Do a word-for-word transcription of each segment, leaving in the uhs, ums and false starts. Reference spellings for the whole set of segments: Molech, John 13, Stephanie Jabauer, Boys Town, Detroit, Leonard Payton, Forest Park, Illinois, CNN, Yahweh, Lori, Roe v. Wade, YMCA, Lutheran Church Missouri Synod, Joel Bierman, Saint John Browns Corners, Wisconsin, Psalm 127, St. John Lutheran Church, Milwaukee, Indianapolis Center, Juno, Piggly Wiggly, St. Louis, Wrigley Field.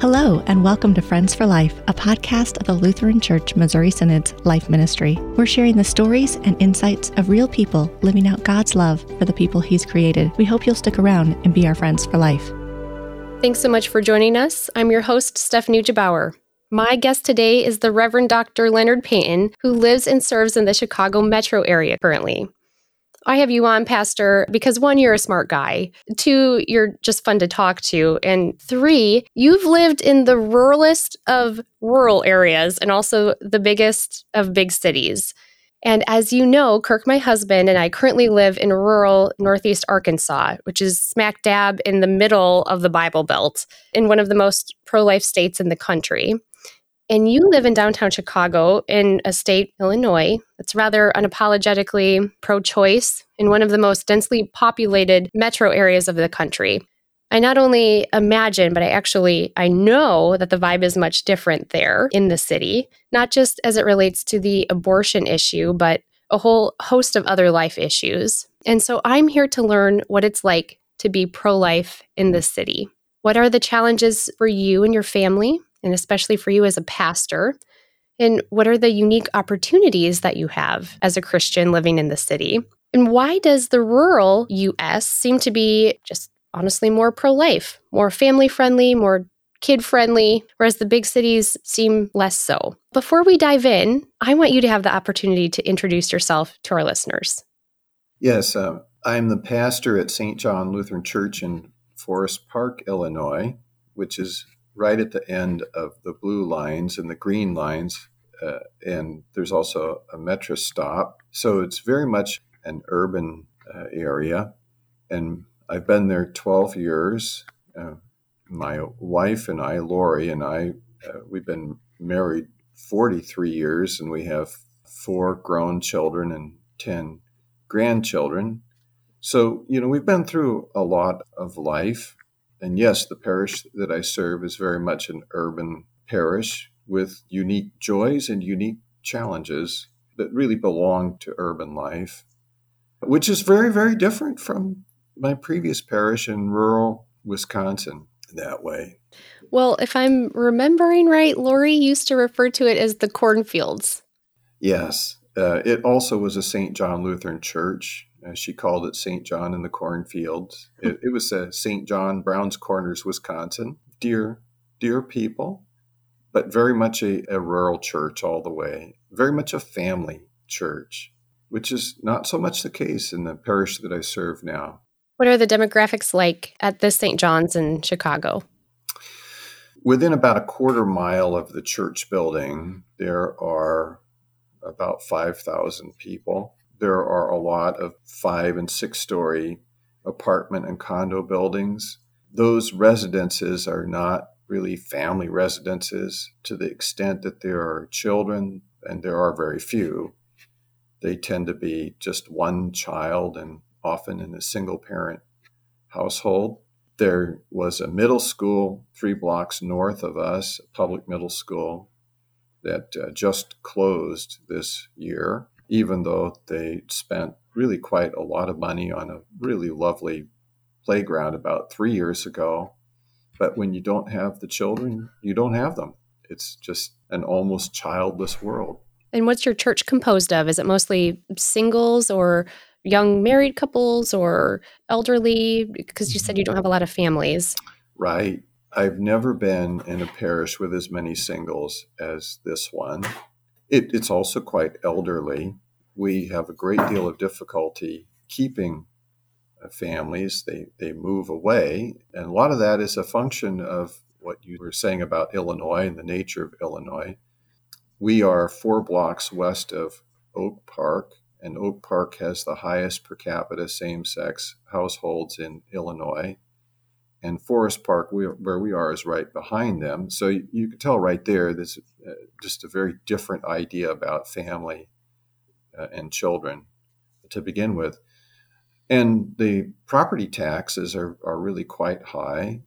Hello, and welcome to Friends for Life, a podcast of the Lutheran Church Missouri Synod's Life Ministry. We're sharing the stories and insights of real people living out God's love for the people He's created. We hope you'll stick around and be our friends for life. Thanks so much for joining us. I'm your host, Stephanie Jabauer. My guest today is the Reverend Doctor Leonard Payton, who lives and serves in the Chicago metro area currently. I have you on, Pastor, because one, you're a smart guy. Two, you're just fun to talk to. And three, you've lived in the ruralest of rural areas and also the biggest of big cities. And as you know, Kirk, my husband, and I currently live in rural Northeast Arkansas, which is smack dab in the middle of the Bible Belt in one of the most pro-life states in the country. And you live in downtown Chicago in a state, Illinois, that's rather unapologetically pro-choice in one of the most densely populated metro areas of the country. I not only imagine, but I actually, I know that the vibe is much different there in the city, not just as it relates to the abortion issue, but a whole host of other life issues. And so I'm here to learn what it's like to be pro-life in the city. What are the challenges for you and your family? And especially for you as a pastor, and what are the unique opportunities that you have as a Christian living in the city? And why does the rural U S seem to be just honestly more pro-life, more family-friendly, more kid-friendly, whereas the big cities seem less so? Before we dive in, I want you to have the opportunity to introduce yourself to our listeners. Yes, uh, I'm the pastor at Saint John Lutheran Church in Forest Park, Illinois, which is right at the end of the blue lines and the green lines. Uh, and there's also a metro stop. So it's very much an urban uh, area. And I've been there twelve years. Uh, my wife and I, Lori and I, uh, we've been married forty-three years, and we have four grown children and ten grandchildren. So, you know, we've been through a lot of life. And yes, the parish that I serve is very much an urban parish with unique joys and unique challenges that really belong to urban life, which is very, very different from my previous parish in rural Wisconsin that way. Well, if I'm remembering right, Lori used to refer to it as the cornfields. Yes. Uh, it also was a Saint John Lutheran Church. Uh, she called it Saint John in the Cornfields. It, it was uh, Saint John Browns Corners, Wisconsin. Dear, dear people, but very much a, a rural church all the way. Very much a family church, which is not so much the case in the parish that I serve now. What are the demographics like at the Saint John's in Chicago? Within about a quarter mile of the church building, there are about five thousand people. There are a lot of five- and six-story apartment and condo buildings. Those residences are not really family residences to the extent that there are children, and there are very few. They tend to be just one child and often in a single-parent household. There was a middle school three blocks north of us, a public middle school, that uh, just closed this year, even though they spent really quite a lot of money on a really lovely playground about three years ago. But when you don't have the children, you don't have them. It's just an almost childless world. And what's your church composed of? Is it mostly singles or young married couples or elderly? Because you said you don't have a lot of families. Right. I've never been in a parish with as many singles as this one. It, it's also quite elderly. We have a great deal of difficulty keeping families. They, they move away. And a lot of that is a function of what you were saying about Illinois and the nature of Illinois. We are four blocks west of Oak Park, and Oak Park has the highest per capita same-sex households in Illinois. And Forest Park, we, where we are, is right behind them. So you, you can tell right there, there's uh, just a very different idea about family uh, and children to begin with. And the property taxes are, are really quite high.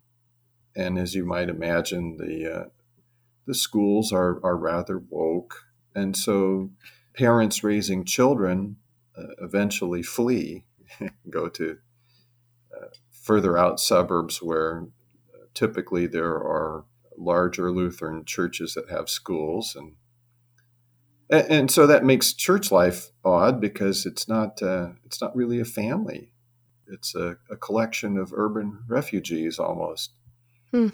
And as you might imagine, the uh, the schools are, are rather woke. And so parents raising children uh, eventually flee, go to Uh, further out suburbs where uh, typically there are larger Lutheran churches that have schools. And and so that makes church life odd because it's not uh, it's not really a family. It's a, a collection of urban refugees almost. Hmm.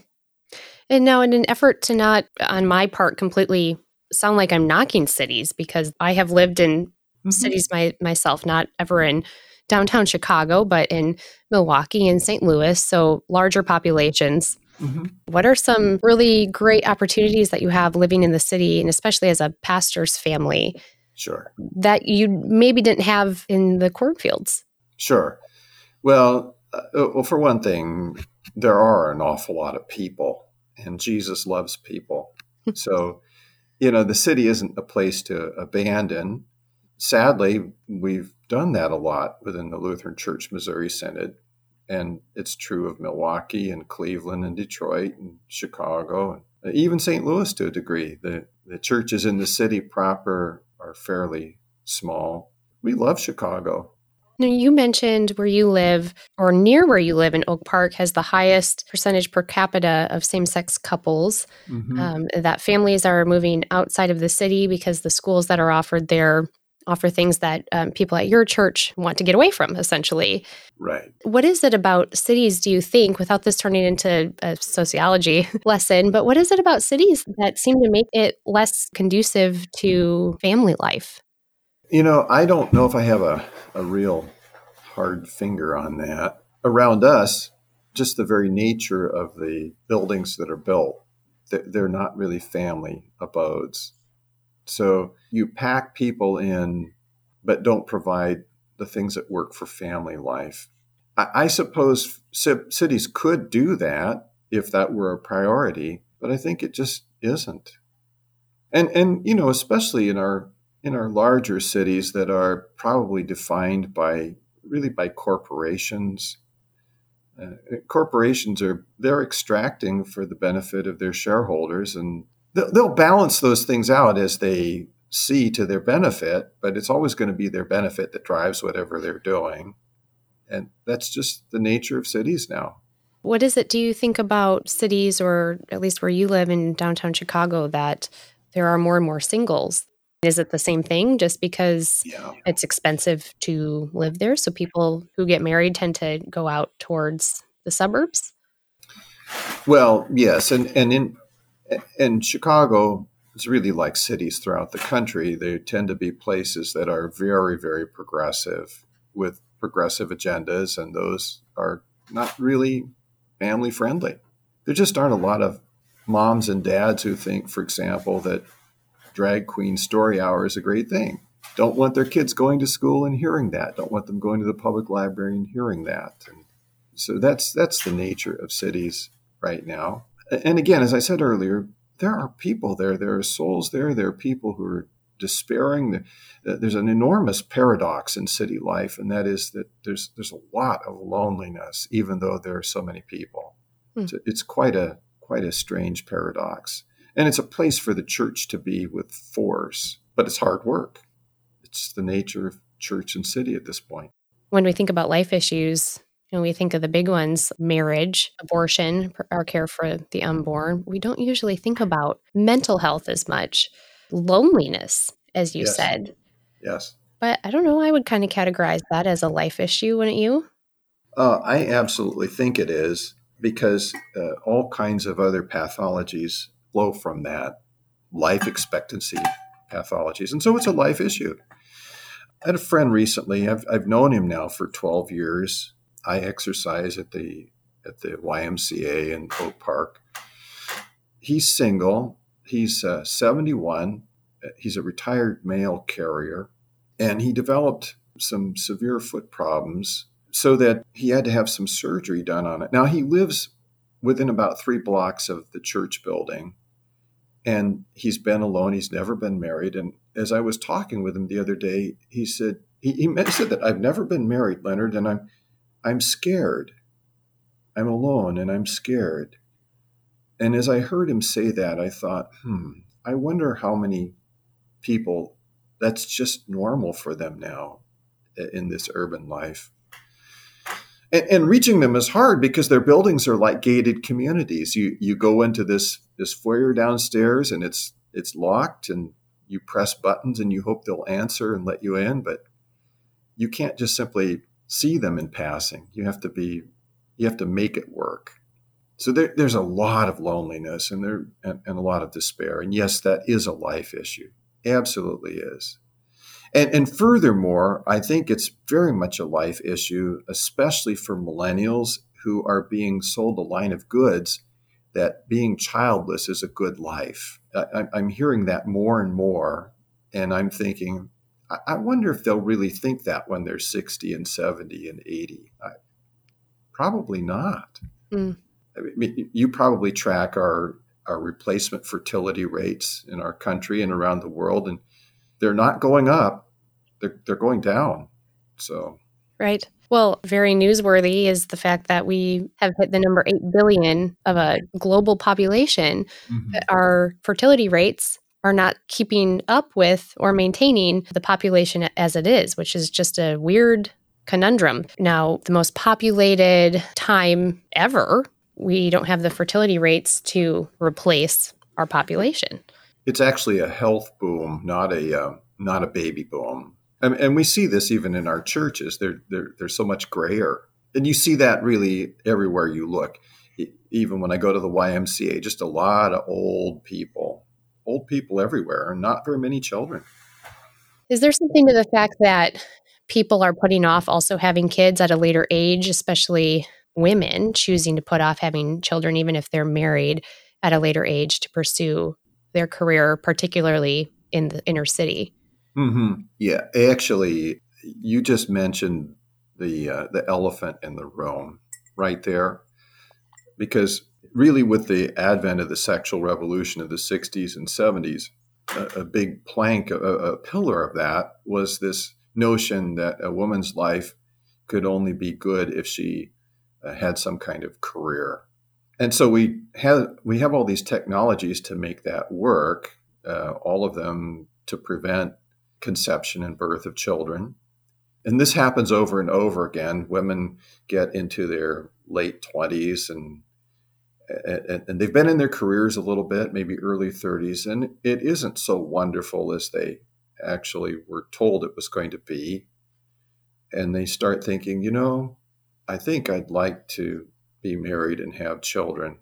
And now in an effort to not, on my part, completely sound like I'm knocking cities, because I have lived in mm-hmm. cities my, myself, not ever in downtown Chicago, but in Milwaukee and Saint Louis, so larger populations. Mm-hmm. What are some really great opportunities that you have living in the city, and especially as a pastor's family, sure, that you maybe didn't have in the cornfields? Sure. Well, uh, well, for one thing, there are an awful lot of people, and Jesus loves people. So, you know, the city isn't a place to abandon. Sadly, we've done that a lot within the Lutheran Church Missouri Synod. And it's true of Milwaukee and Cleveland and Detroit and Chicago, and even Saint Louis to a degree. The, the churches in the city proper are fairly small. We love Chicago. Now, you mentioned where you live, or near where you live in Oak Park, has the highest percentage per capita of same-sex couples, mm-hmm. um, that families are moving outside of the city because the schools that are offered there offer things that um, people at your church want to get away from, essentially. Right. What is it about cities, do you think, without this turning into a sociology lesson, but what is it about cities that seem to make it less conducive to family life? You know, I don't know if I have a, a real hard finger on that. Around us, just the very nature of the buildings that are built, they're not really family abodes. So you pack people in, but don't provide the things that work for family life. I, I suppose cities could do that if that were a priority, but I think it just isn't. And, and you know, especially in our in our larger cities that are probably defined by really by corporations. Uh, corporations are, they're extracting for the benefit of their shareholders, and they'll, they'll balance those things out as they see to their benefit, but it's always going to be their benefit that drives whatever they're doing. And that's just the nature of cities now. What is it, do you think, about cities, or at least where you live in downtown Chicago, that there are more and more singles? Is it the same thing just because yeah. it's expensive to live there? So people who get married tend to go out towards the suburbs? Well, yes. And, and in and Chicago, it's really like cities throughout the country. They tend to be places that are very, very progressive with progressive agendas. And those are not really family friendly. There just aren't a lot of moms and dads who think, for example, that drag queen story hour is a great thing. Don't want their kids going to school and hearing that. Don't want them going to the public library and hearing that. And so that's that's the nature of cities right now. And again, as I said earlier, there are people there. There are souls there. There are people who are despairing. There's an enormous paradox in city life, and that is that there's there's a lot of loneliness, even though there are so many people. Mm. So it's quite a quite a strange paradox. And it's a place for the church to be with force, but it's hard work. It's the nature of church and city at this point. When we think about life issues, and we think of the big ones, marriage, abortion, our care for the unborn, we don't usually think about mental health as much. Loneliness, as you yes. said. Yes. But I don't know, I would kind of categorize that as a life issue, wouldn't you? Uh, I absolutely think it is, because uh, all kinds of other pathologies flow from that, life expectancy pathologies. And so it's a life issue. I had a friend recently, I've, I've known him now for twelve years. I exercise at the at the Y M C A in Oak Park. He's single. He's uh, seventy-one. He's a retired mail carrier. And he developed some severe foot problems so that he had to have some surgery done on it. Now, he lives within about three blocks of the church building. And he's been alone. He's never been married. And as I was talking with him the other day, he said, he, he said that I've never been married, Leonard, and I'm, I'm scared. I'm alone and I'm scared. And as I heard him say that, I thought, hmm, I wonder how many people that's just normal for them now in this urban life. And, and reaching them is hard because their buildings are like gated communities. You you go into this this foyer downstairs and it's it's locked, and you press buttons and you hope they'll answer and let you in, but you can't just simply see them in passing. You have to be you have to make it work. So there, there's a lot of loneliness and there and, and a lot of despair. And yes, that is a life issue. Absolutely is. And, and furthermore, I think it's very much a life issue, especially for millennials who are being sold a line of goods that being childless is a good life. I, I'm hearing that more and more, and I'm thinking, I wonder if they'll really think that when they're sixty and seventy and eighty. I, probably not. Mm. I mean, you probably track our our replacement fertility rates in our country and around the world, and they're not going up, they're they're going down. So right. Well, very newsworthy is the fact that we have hit the number eight billion of a global population. Mm-hmm. Our fertility rates are not keeping up with or maintaining the population as it is, which is just a weird conundrum. Now, the most populated time ever, we don't have the fertility rates to replace our population. It's actually a health boom, not a uh, not a baby boom, and, and we see this even in our churches. They're they're they're so much grayer, and you see that really everywhere you look. Even when I go to the Y M C A, just a lot of old people, old people everywhere, and not very many children. Is there something to the fact that people are putting off also having kids at a later age, especially women choosing to put off having children, even if they're married at a later age to pursue their career, particularly in the inner city? Mm-hmm. Yeah, actually, you just mentioned the uh, the elephant in the room right there, because really with the advent of the sexual revolution of the sixties and seventies, a, a big plank, a, a pillar of that was this notion that a woman's life could only be good if she uh, had some kind of career. And so we have we have all these technologies to make that work, uh, all of them to prevent conception and birth of children. And this happens over and over again. Women get into their late twenties and, and and they've been in their careers a little bit, maybe early thirties, and it isn't so wonderful as they actually were told it was going to be. And they start thinking, you know, I think I'd like to be married and have children.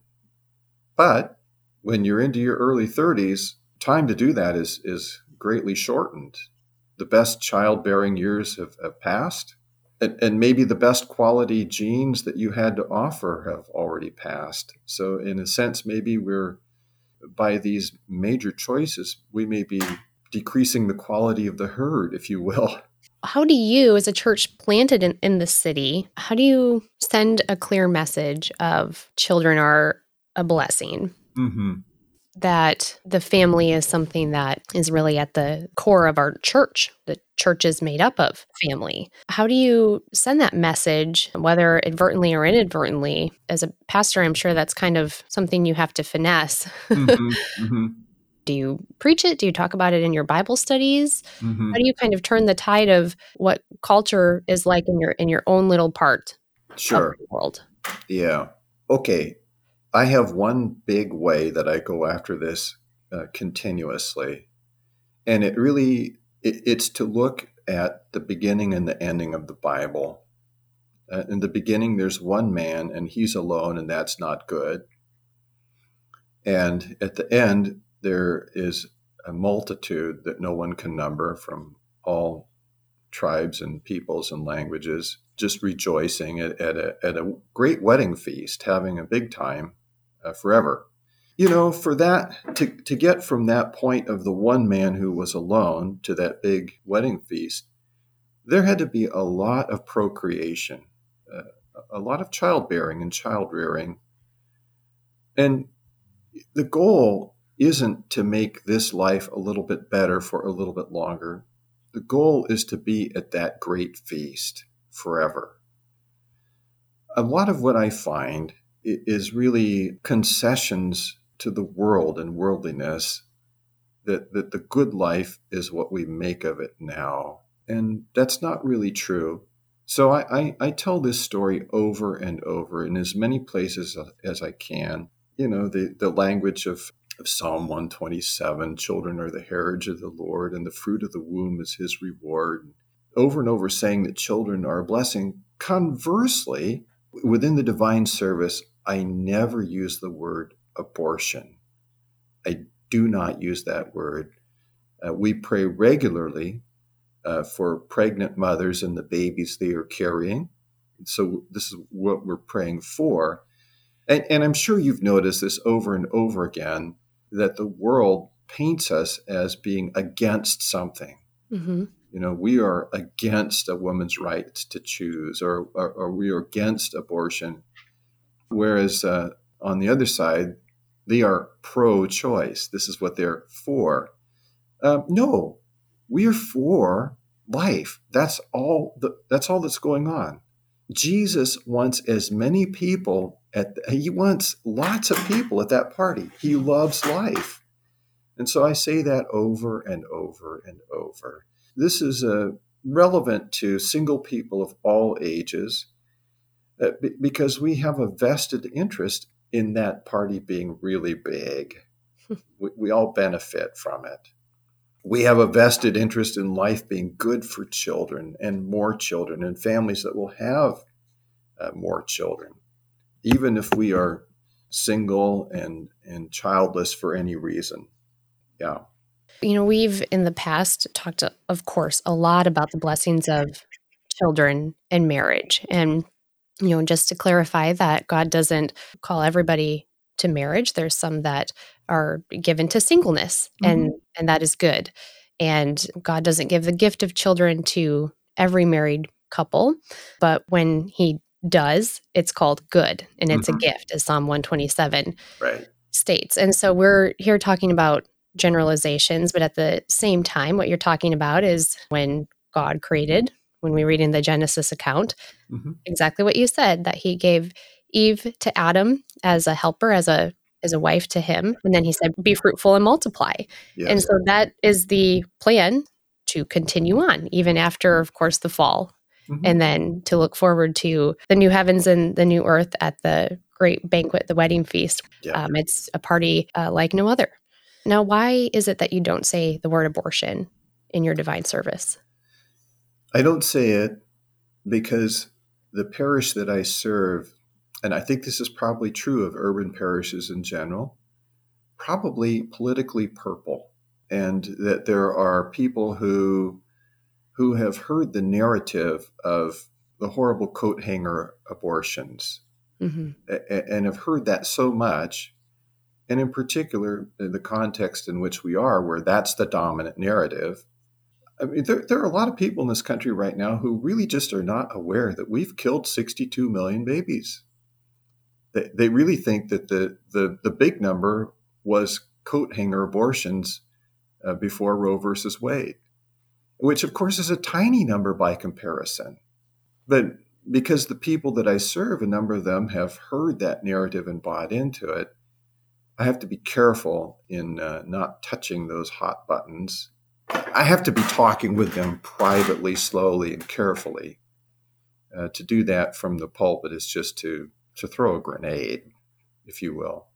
But when you're into your early thirties, time to do that is is greatly shortened. The best childbearing years have, have passed, and, and maybe the best quality genes that you had to offer have already passed. So in a sense, maybe we're, by these major choices, we may be decreasing the quality of the herd, if you will. How do you, as a church planted in, in the city, how do you send a clear message of children are a blessing? Mm-hmm. That the family is something that is really at the core of our church. The church is made up of family. How do you send that message, whether advertently or inadvertently? As a pastor, I'm sure that's kind of something you have to finesse. Mm-hmm. Mm-hmm. Do you preach it? Do you talk about it in your Bible studies? Mm-hmm. How do you kind of turn the tide of what culture is like in your in your own little part sure. of the world? Yeah. Okay. I have one big way that I go after this uh, continuously, and it really it, it's to look at the beginning and the ending of the Bible. Uh, in the beginning, there's one man, and he's alone, and that's not good. And at the end, there is a multitude that no one can number from all tribes and peoples and languages, just rejoicing at, at, a, at a great wedding feast, having a big time uh, forever. You know, for that, to, to get from that point of the one man who was alone to that big wedding feast, there had to be a lot of procreation, uh, a lot of childbearing and child rearing. And the goal isn't to make this life a little bit better for a little bit longer. The goal is to be at that great feast forever. A lot of what I find is really concessions to the world and worldliness, that, that the good life is what we make of it now. And that's not really true. So I, I, I tell this story over and over in as many places as I can. You know, the, the language of, of Psalm one twenty-seven, children are the heritage of the Lord and the fruit of the womb is his reward. Over and over saying that children are a blessing. Conversely, within the divine service, I never use the word abortion. I do not use that word. Uh, we pray regularly uh, for pregnant mothers and the babies they are carrying. So this is what we're praying for. And, and I'm sure you've noticed this over and over again, that the world paints us as being against something. Mm-hmm. You know, we are against a woman's right to choose, or, or, or we are against abortion. Whereas uh, on the other side, they are pro-choice. This is what they're for. Uh, no, we are for life. That's all. The, that's all that's going on. Jesus wants as many people at. The, he wants lots of people at that party. He loves life, and so I say that over and over and over. This is uh, relevant to single people of all ages, uh, b- because we have a vested interest in that party being really big. we, we all benefit from it. We have a vested interest in life being good for children and more children and families that will have uh, more children, even if we are single and, and childless for any reason. Yeah. You know, we've in the past talked, of course, a lot about the blessings of children and marriage. And, you know, just to clarify that God doesn't call everybody to marriage. There's some that are given to singleness, and, mm-hmm. and that is good. And God doesn't give the gift of children to every married couple. But when he does, it's called good. And it's mm-hmm. a gift, as Psalm one twenty-seven right. states. And so we're here talking about generalizations, but at the same time, what you're talking about is when God created, when we read in the Genesis account, mm-hmm. exactly what you said, that he gave Eve to Adam as a helper, as a as a wife to him. And then he said, be fruitful and multiply. Yes. And so that is the plan to continue on, even after, of course, the fall, mm-hmm. and then to look forward to the new heavens and the new earth at the great banquet, the wedding feast. Yeah. Um, it's a party uh, like no other. Now, why is it that you don't say the word abortion in your divine service? I don't say it because the parish that I serve, and I think this is probably true of urban parishes in general, probably politically purple, and that there are people who who have heard the narrative of the horrible coat hanger abortions, mm-hmm. and have heard that so much. And in particular, in the context in which we are, where that's the dominant narrative. I mean, there, there are a lot of people in this country right now who really just are not aware that we've killed sixty-two million babies. They, they really think that the, the, the big number was coat hanger abortions uh, before Roe versus Wade, which, of course, is a tiny number by comparison. But because the people that I serve, a number of them have heard that narrative and bought into it, I have to be careful in uh, not touching those hot buttons. I have to be talking with them privately, slowly, and carefully. Uh, to do that from the pulpit is just to, to throw a grenade, if you will.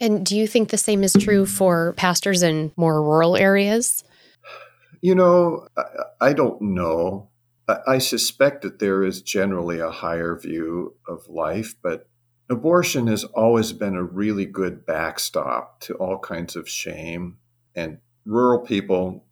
And do you think the same is true for pastors in more rural areas? You know, I, I don't know. I, I suspect that there is generally a higher view of life, but abortion has always been a really good backstop to all kinds of shame, and rural people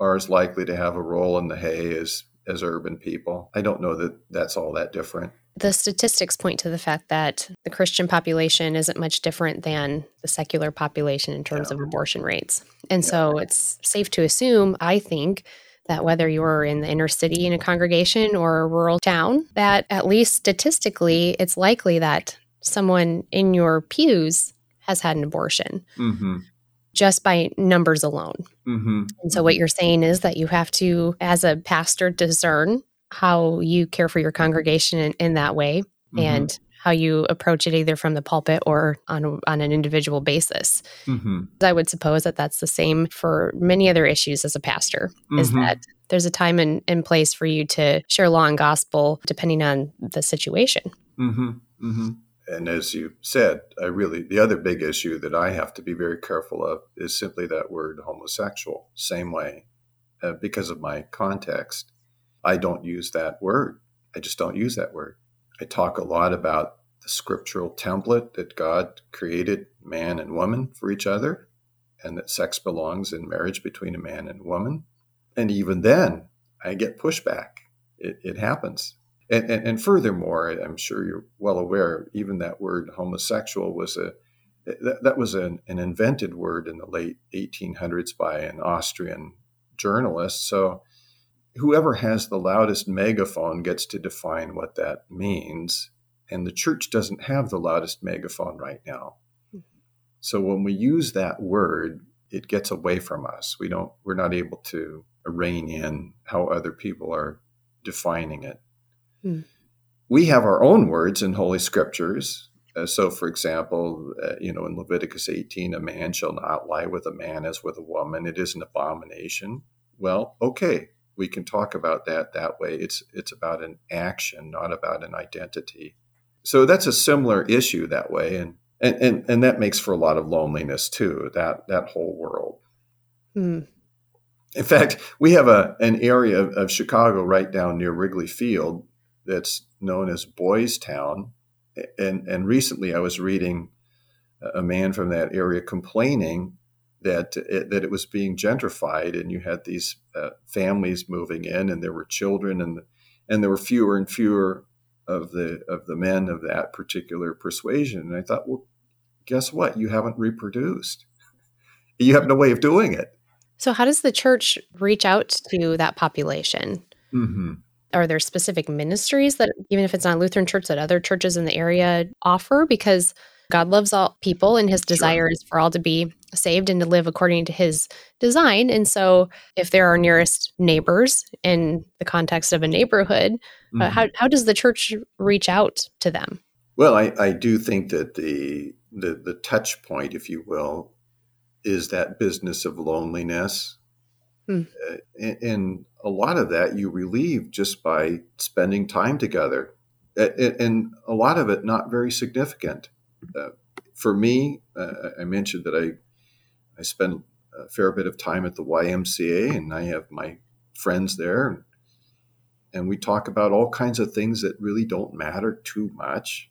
are as likely to have a roll in the hay as, as urban people. I don't know that that's all that different. The statistics point to the fact that the Christian population isn't much different than the secular population in terms yeah. of abortion rates. And yeah. so it's safe to assume, I think, that whether you're in the inner city in a congregation or a rural town, that at least statistically, it's likely that someone in your pews has had an abortion mm-hmm. just by numbers alone. Mm-hmm. And so what you're saying is that you have to, as a pastor, discern how you care for your congregation in, in that way mm-hmm. and how you approach it either from the pulpit or on on an individual basis. Mm-hmm. I would suppose that that's the same for many other issues as a pastor, mm-hmm. is that there's a time and, and place for you to share law and gospel depending on the situation. Mm-hmm. Mm-hmm. And as you said, I really, the other big issue that I have to be very careful of is simply that word homosexual. Same way, uh, because of my context, I don't use that word. I just don't use that word. I talk a lot about the scriptural template that God created man and woman for each other, and that sex belongs in marriage between a man and woman. And even then, I get pushback. It, it happens. And, and, and furthermore, I'm sure you're well aware, even that word homosexual was a that, that was an, an invented word in the late eighteen hundreds by an Austrian journalist. So whoever has the loudest megaphone gets to define what that means. And the church doesn't have the loudest megaphone right now. Mm-hmm. So when we use that word, it gets away from us. We don't, we're not able to rein in how other people are defining it. Mm. We have our own words in Holy Scriptures. Uh, so, for example, uh, you know, in Leviticus eighteen, a man shall not lie with a man as with a woman. It is an abomination. Well, okay, we can talk about that that way. It's it's about an action, not about an identity. So that's a similar issue that way, and and and, and that makes for a lot of loneliness too. That that whole world. Mm. In fact, we have a an area of, of Chicago right down near Wrigley Field that's known as Boys Town. And, and recently I was reading a man from that area complaining that it, that it was being gentrified, and you had these uh, families moving in, and there were children, and and there were fewer and fewer of the of the men of that particular persuasion. And I thought, well, guess what? You haven't reproduced. You have no way of doing it. So how does the church reach out to that population? Mm-hmm. Are there specific ministries that, even if it's not a Lutheran church, that other churches in the area offer? Because God loves all people, and his desire sure. is for all to be saved and to live according to his design. And so if there are nearest neighbors in the context of a neighborhood, mm-hmm. uh, how, how does the church reach out to them? Well, I, I do think that the, the the touch point, if you will, is that business of loneliness. Hmm. Uh, and, and a lot of that you relieve just by spending time together, uh, and a lot of it not very significant. Uh, for me, uh, I mentioned that I I spend a fair bit of time at the Y M C A, and I have my friends there, and, and we talk about all kinds of things that really don't matter too much.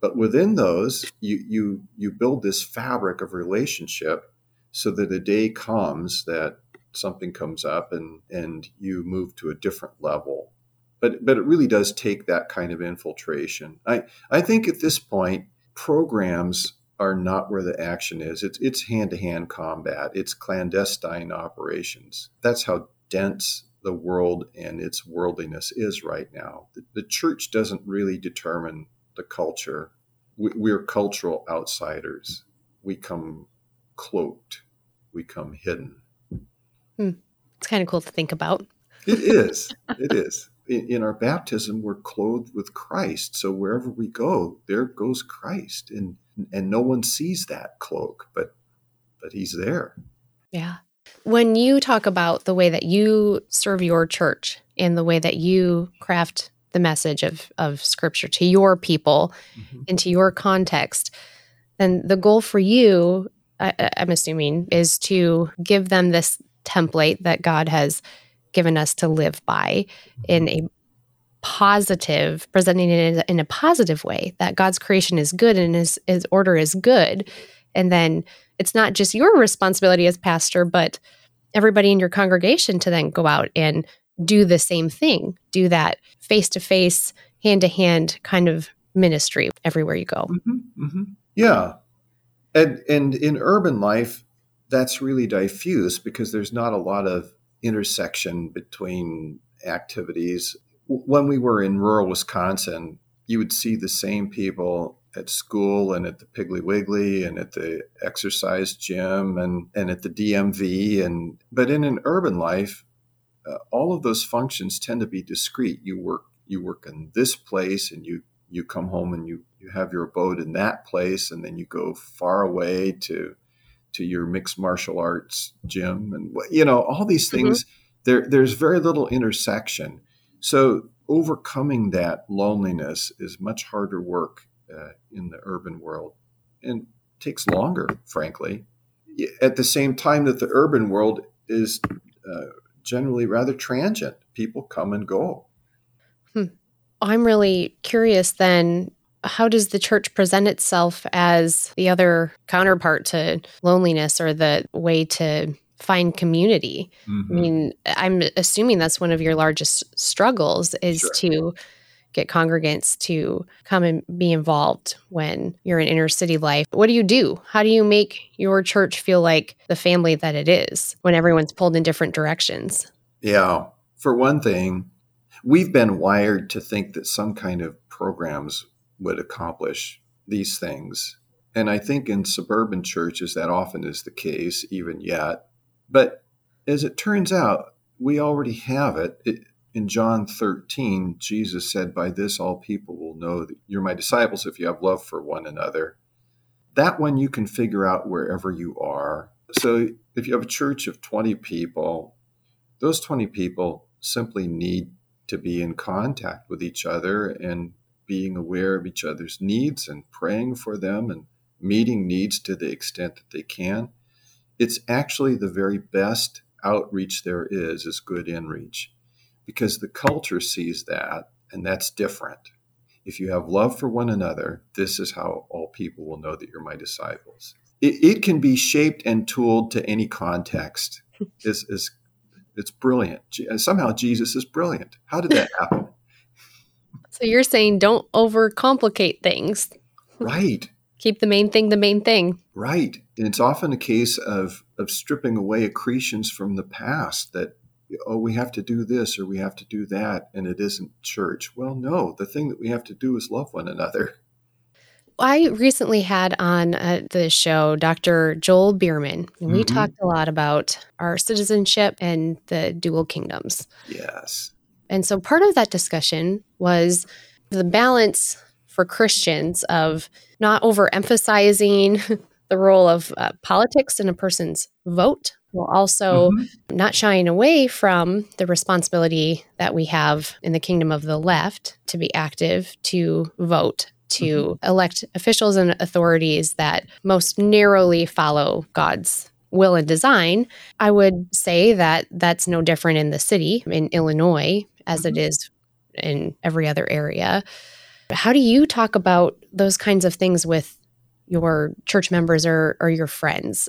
But within those, you you you build this fabric of relationship, so that a day comes that something comes up and, and you move to a different level. But but it really does take that kind of infiltration. I, I think at this point, programs are not where the action is. It's it's hand-to-hand combat. It's clandestine operations. That's how dense the world and its worldliness is right now. The, the church doesn't really determine the culture. We, we're cultural outsiders. We come cloaked. We come hidden. Hmm. It's kind of cool to think about. It is. It is. In, in our baptism, we're clothed with Christ. So wherever we go, there goes Christ. And and no one sees that cloak, but but he's there. Yeah. When you talk about the way that you serve your church and the way that you craft the message of, of Scripture to your people mm-hmm. and to your context, then the goal for you, I, I'm assuming, is to give them this template that God has given us to live by in a positive, presenting it in a positive way, that God's creation is good and his, his order is good. And then it's not just your responsibility as pastor, but everybody in your congregation to then go out and do the same thing, do that face-to-face, hand-to-hand kind of ministry everywhere you go. Mm-hmm, mm-hmm. Yeah. And, and in urban life, that's really diffuse because there's not a lot of intersection between activities. When we were in rural Wisconsin, you would see the same people at school and at the Piggly Wiggly and at the exercise gym and, and at the D M V. And but in an urban life, uh, all of those functions tend to be discrete. You work you work in this place and you you come home and you, you have your abode in that place, and then you go far away to to your mixed martial arts gym, and, you know, all these things. Mm-hmm. There there's very little intersection. So overcoming that loneliness is much harder work uh, in the urban world, and takes longer, frankly. At the same time that the urban world is uh, generally rather transient. People come and go. Hmm. I'm really curious then, how does the church present itself as the other counterpart to loneliness, or the way to find community? Mm-hmm. I mean, I'm assuming that's one of your largest struggles is sure. to get congregants to come and be involved when you're in inner city life. What do you do? How do you make your church feel like the family that it is when everyone's pulled in different directions? Yeah. For one thing, we've been wired to think that some kind of programs would accomplish these things. And I think in suburban churches, that often is the case, even yet. But as it turns out, we already have it. it In John thirteen, Jesus said, "By this all people will know that you're my disciples if you have love for one another." That one you can figure out wherever you are. So if you have a church of twenty people, those twenty people simply need to be in contact with each other and being aware of each other's needs and praying for them and meeting needs to the extent that they can. It's actually the very best outreach there is, is good inreach. Because the culture sees that, and that's different. If you have love for one another, this is how all people will know that you're my disciples. It, it can be shaped and tooled to any context. It's, it's, it's brilliant. Somehow Jesus is brilliant. How did that happen? So you're saying don't overcomplicate things. Right. Keep the main thing the main thing. Right. And it's often a case of, of stripping away accretions from the past that, oh, we have to do this or we have to do that, and it isn't church. Well, no, the thing that we have to do is love one another. I recently had on uh, the show Doctor Joel Bierman, and we mm-hmm. talked a lot about our citizenship and the dual kingdoms. Yes. And so part of that discussion was the balance for Christians of not overemphasizing the role of uh, politics in a person's vote, while also mm-hmm. not shying away from the responsibility that we have in the kingdom of the left to be active, to vote, to mm-hmm. elect officials and authorities that most narrowly follow God's will and design. I would say that that's no different in the city, in Illinois, as mm-hmm. it is in every other area. How do you talk about those kinds of things with your church members or, or your friends?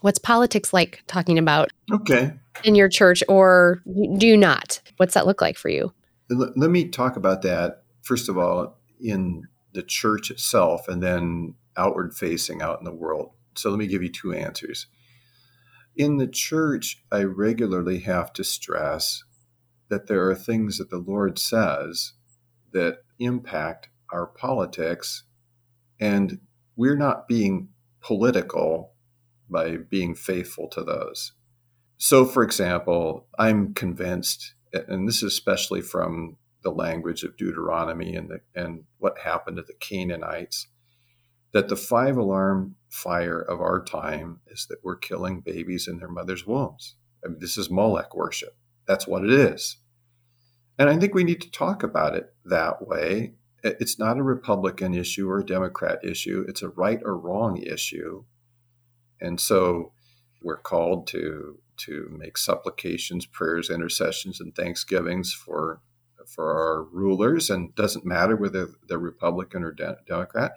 What's politics like talking about okay. in your church, or do you not? What's that look like for you? Let me talk about that, first of all, in the church itself, and then outward facing out in the world. So let me give you two answers. In the church, I regularly have to stress that there are things that the Lord says that impact our politics, and we're not being political by being faithful to those. So, for example, I'm convinced, and this is especially from the language of Deuteronomy and the, and what happened to the Canaanites, that the five-alarm fire of our time is that we're killing babies in their mother's wombs. I mean, this is Molech worship. That's what it is. And I think we need to talk about it that way. It's not a Republican issue or a Democrat issue. It's a right or wrong issue. And so we're called to to make supplications, prayers, intercessions, and thanksgivings for for our rulers. And it doesn't matter whether they're Republican or de- Democrat.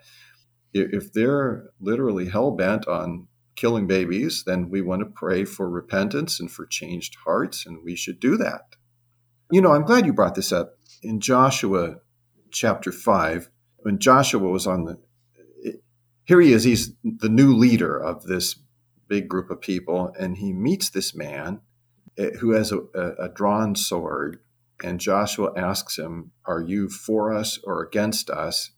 If they're literally hell-bent on killing babies, then we want to pray for repentance and for changed hearts, and we should do that. You know, I'm glad you brought this up. In Joshua chapter five, when Joshua was on the Here he is, he's the new leader of this big group of people, and he meets this man who has a, a drawn sword, and Joshua asks him, "Are you for us or against us?"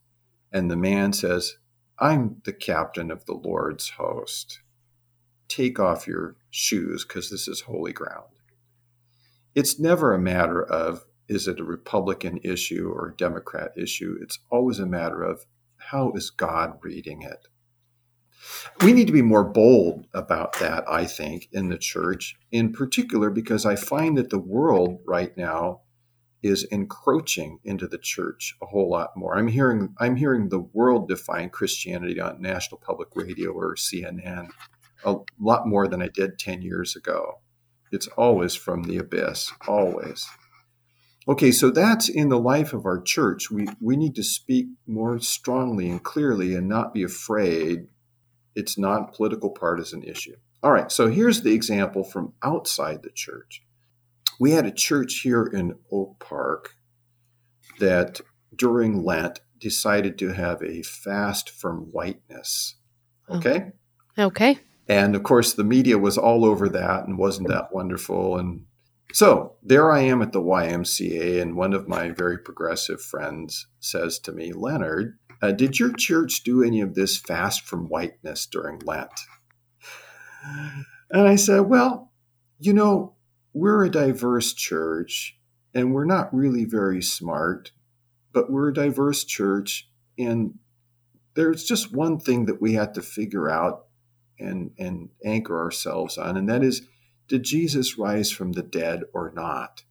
And the man says, "I'm the captain of the Lord's host. Take off your shoes, because this is holy ground." It's never a matter of is it a Republican issue or a Democrat issue? It's always a matter of how is God reading it? We need to be more bold about that, I think, in the church, in particular because I find that the world right now is encroaching into the church a whole lot more. I'm hearing I'm hearing the world define Christianity on National Public Radio or C N N a lot more than I did ten years ago. It's always from the abyss, always. Okay, so that's in the life of our church. We we need to speak more strongly and clearly and not be afraid. It's not a political partisan issue. All right, so here's the example from outside the church. We had a church here in Oak Park that during Lent decided to have a fast from whiteness. Okay? Okay. And, of course, the media was all over that and wasn't that wonderful. And so there I am at the Y M C A, and one of my very progressive friends says to me, Leonard, uh, did your church do any of this fast from whiteness during Lent? And I said, well, you know, we're a diverse church, and we're not really very smart, but we're a diverse church, and there's just one thing that we had to figure out and, and anchor ourselves on, and that is, did Jesus rise from the dead or not?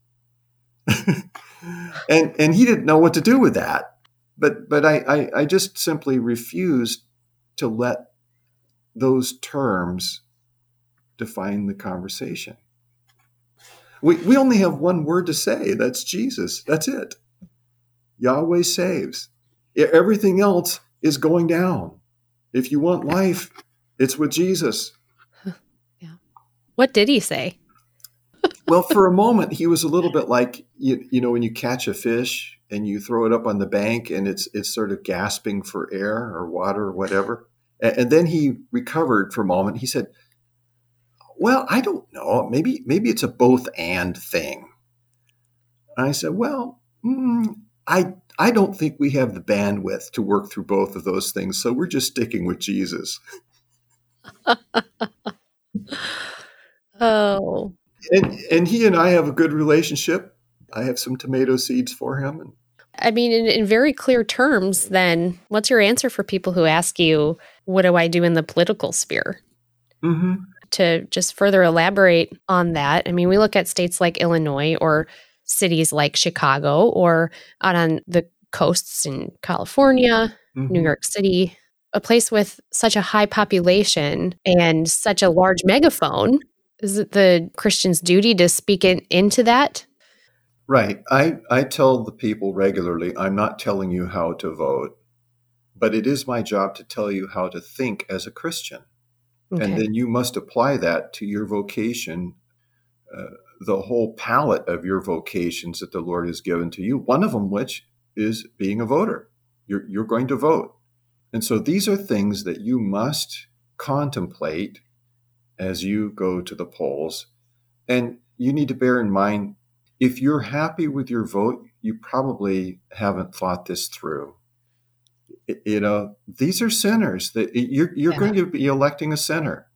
and and he didn't know what to do with that, but but I, I, I just simply refused to let those terms define the conversation. We we only have one word to say. That's Jesus. That's it. Yahweh saves. Everything else is going down. If you want life, it's with Jesus. Yeah. What did he say? Well, for a moment, he was a little bit like, you, you know, when you catch a fish and you throw it up on the bank and it's it's sort of gasping for air or water or whatever. And, and then he recovered for a moment. He said, well, I don't know. Maybe maybe it's a both and thing. And I said, well, mm, I I don't think we have the bandwidth to work through both of those things. So we're just sticking with Jesus. Oh. And and he and I have a good relationship. I have some tomato seeds for him. And I mean, in, in very clear terms, then, what's your answer for people who ask you, what do I do in the political sphere? Mm-hmm. To just further elaborate on that, I mean, we look at states like Illinois or cities like Chicago or out on the coasts in California, mm-hmm. New York City, a place with such a high population and such a large megaphone. Is it the Christian's duty to speak in, into that? Right. I, I tell the people regularly, I'm not telling you how to vote, but it is my job to tell you how to think as a Christian. Okay. And then you must apply that to your vocation, uh, the whole palette of your vocations that the Lord has given to you, one of them which is being a voter. You're, you're going to vote. And so these are things that you must contemplate as you go to the polls. And you need to bear in mind, if you're happy with your vote, you probably haven't thought this through. You know, these are sinners. That you're you're yeah. going to be electing a sinner,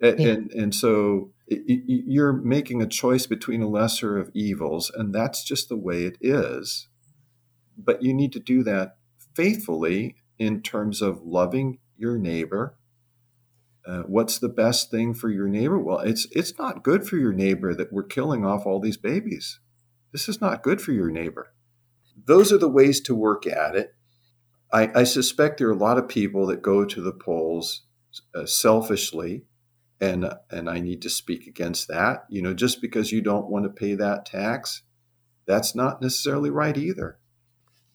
and yeah. and, and so you're making a choice between a lesser of evils, and that's just the way it is. But you need to do that faithfully in terms of loving your neighbor. Uh, what's the best thing for your neighbor? Well, it's it's not good for your neighbor that we're killing off all these babies. This is not good for your neighbor. Those are the ways to work at it. I, I suspect there are a lot of people that go to the polls uh, selfishly, and uh, and I need to speak against that. You know, just because you don't want to pay that tax, that's not necessarily right either.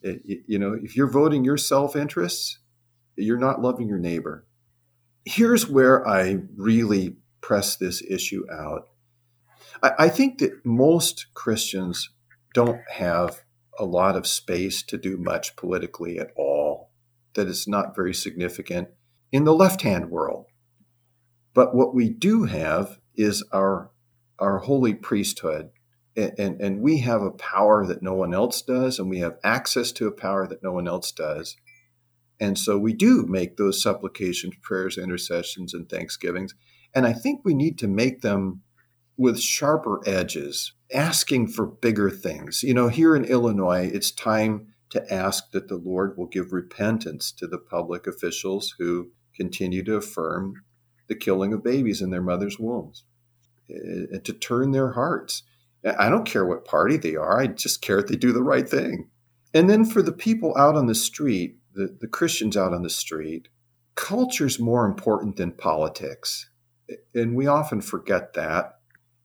It, you know, if you're voting your self-interests, you're not loving your neighbor. Here's where I really press this issue out. I, I think that most Christians don't have a lot of space to do much politically at all, that is not very significant in the left-hand world. But what we do have is our our holy priesthood, and, and, and we have a power that no one else does, and we have access to a power that no one else does. And so we do make those supplications, prayers, intercessions, and thanksgivings, and I think we need to make them with sharper edges, asking for bigger things. You know, here in Illinois, it's time to ask that the Lord will give repentance to the public officials who continue to affirm the killing of babies in their mother's wombs, and to turn their hearts. I don't care what party they are. I just care if they do the right thing. And then for the people out on the street, the, the Christians out on the street, culture's more important than politics. And we often forget that.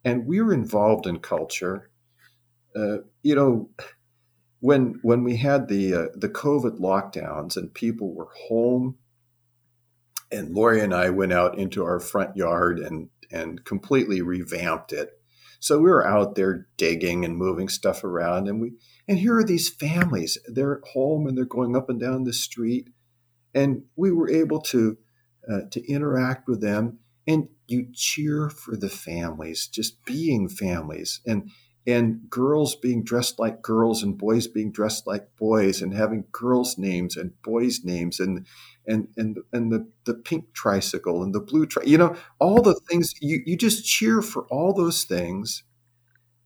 And we're involved in culture. Uh, you know, when when we had the uh, the COVID lockdowns and people were home, and Lori and I went out into our front yard and and completely revamped it. So we were out there digging and moving stuff around, and we and here are these families. They're at home and they're going up and down the street, and we were able to uh, to interact with them. And you cheer for the families, just being families, and and girls being dressed like girls and boys being dressed like boys, and having girls' names and boys' names, and and and and the, the pink tricycle and the blue tri- you know, all the things you, you just cheer for all those things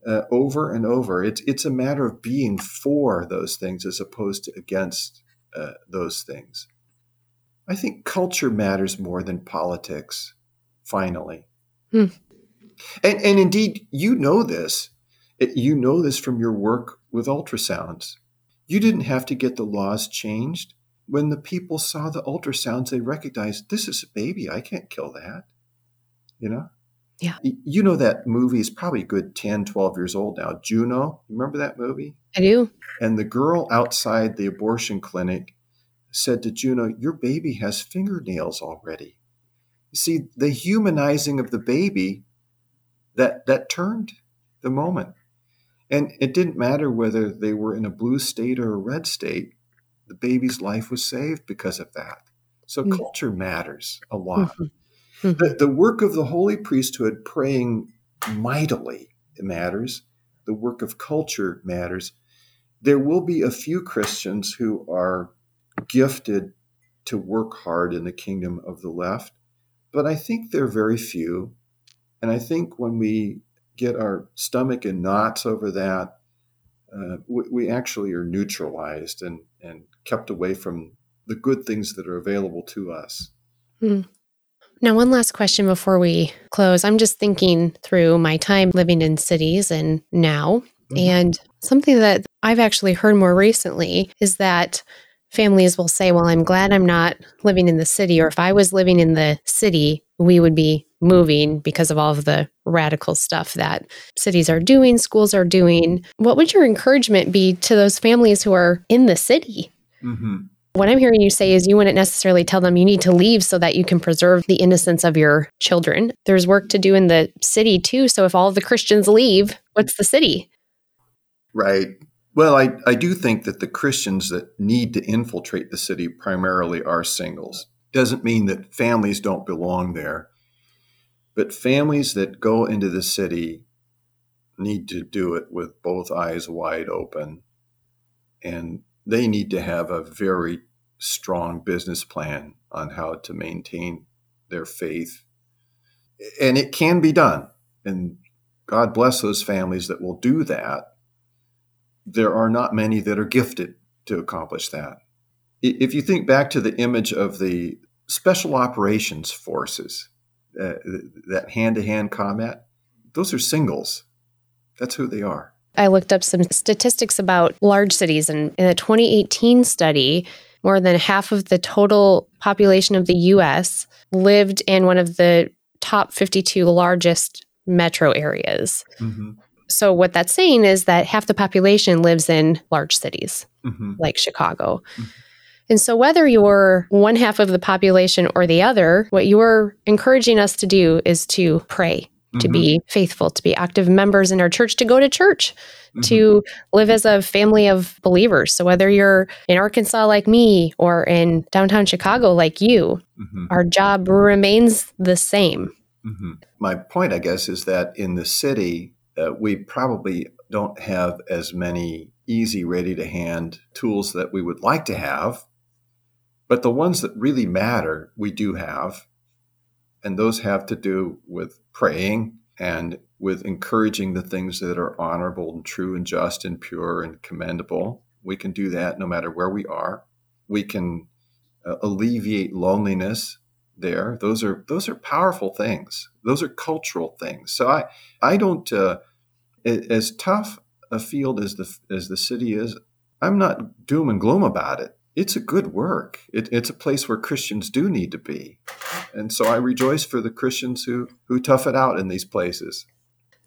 uh, over and over. It's it's a matter of being for those things as opposed to against uh, those things. I think culture matters more than politics. Finally. Hmm. And, and indeed, you know this. You know this from your work with ultrasounds. You didn't have to get the laws changed. When the people saw the ultrasounds, they recognized, this is a baby. I can't kill that. You know? Yeah. You know that movie is probably a good ten, twelve years old now. Juno, remember that movie? I do. And the girl outside the abortion clinic said to Juno, your baby has fingernails already. See, the humanizing of the baby, that that turned the moment. And it didn't matter whether they were in a blue state or a red state. The baby's life was saved because of that. So mm-hmm. culture matters a lot. Mm-hmm. Mm-hmm. The, the work of the holy priesthood praying mightily matters. The work of culture matters. There will be a few Christians who are gifted to work hard in the kingdom of the left. But I think they're very few. And I think when we get our stomach in knots over that, uh, we, we actually are neutralized and, and kept away from the good things that are available to us. Hmm. Now, one last question before we close. I'm just thinking through my time living in cities and now. Mm-hmm. And something that I've actually heard more recently is that families will say, well, I'm glad I'm not living in the city, or if I was living in the city, we would be moving because of all of the radical stuff that cities are doing, schools are doing. What would your encouragement be to those families who are in the city? Mm-hmm. What I'm hearing you say is you wouldn't necessarily tell them you need to leave so that you can preserve the innocence of your children. There's work to do in the city too. So if all the Christians leave, what's the city? Right. Well, I, I do think that the Christians that need to infiltrate the city primarily are singles. Doesn't mean that families don't belong there, but families that go into the city need to do it with both eyes wide open, and they need to have a very strong business plan on how to maintain their faith. And it can be done, and God bless those families that will do that. There are not many that are gifted to accomplish that. If you think back to the image of the special operations forces, uh, that hand-to-hand combat, those are singles. That's who they are. I looked up some statistics about large cities, and in a twenty eighteen study, more than half of the total population of the U S lived in one of the top fifty-two largest metro areas. Mm-hmm. So what that's saying is that half the population lives in large cities mm-hmm. like Chicago. Mm-hmm. And so whether you're one half of the population or the other, what you're encouraging us to do is to pray, mm-hmm. to be faithful, to be active members in our church, to go to church, mm-hmm. to live as a family of believers. So whether you're in Arkansas like me or in downtown Chicago like you, mm-hmm. our job remains the same. Mm-hmm. My point, I guess, is that in the city, Uh, we probably don't have as many easy, ready-to-hand tools that we would like to have, but the ones that really matter, we do have, and those have to do with praying and with encouraging the things that are honorable and true and just and pure and commendable. We can do that no matter where we are. We can uh, alleviate loneliness there. Those are those are powerful things. Those are cultural things. So I I don't uh, as tough a field as the as the city is. I'm not doom and gloom about it. It's a good work. It, it's a place where Christians do need to be, and so I rejoice for the Christians who who tough it out in these places.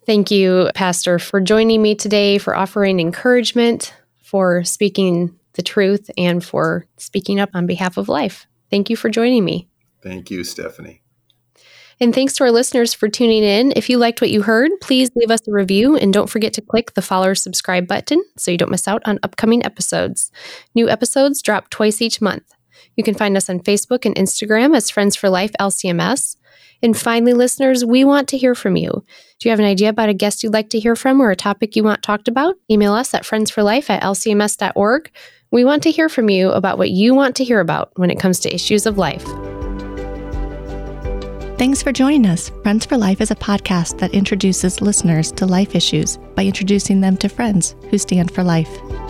Thank you, Pastor, for joining me today, for offering encouragement, for speaking the truth, and for speaking up on behalf of life. Thank you for joining me. Thank you, Stephanie. And thanks to our listeners for tuning in. If you liked what you heard, please leave us a review and don't forget to click the follow or subscribe button so you don't miss out on upcoming episodes. New episodes drop twice each month. You can find us on Facebook and Instagram as Friends for Life L C M S. And finally, listeners, we want to hear from you. Do you have an idea about a guest you'd like to hear from or a topic you want talked about? Email us at friends for life at l c m s dot org. We want to hear from you about what you want to hear about when it comes to issues of life. Thanks for joining us. Friends for Life is a podcast that introduces listeners to life issues by introducing them to friends who stand for life.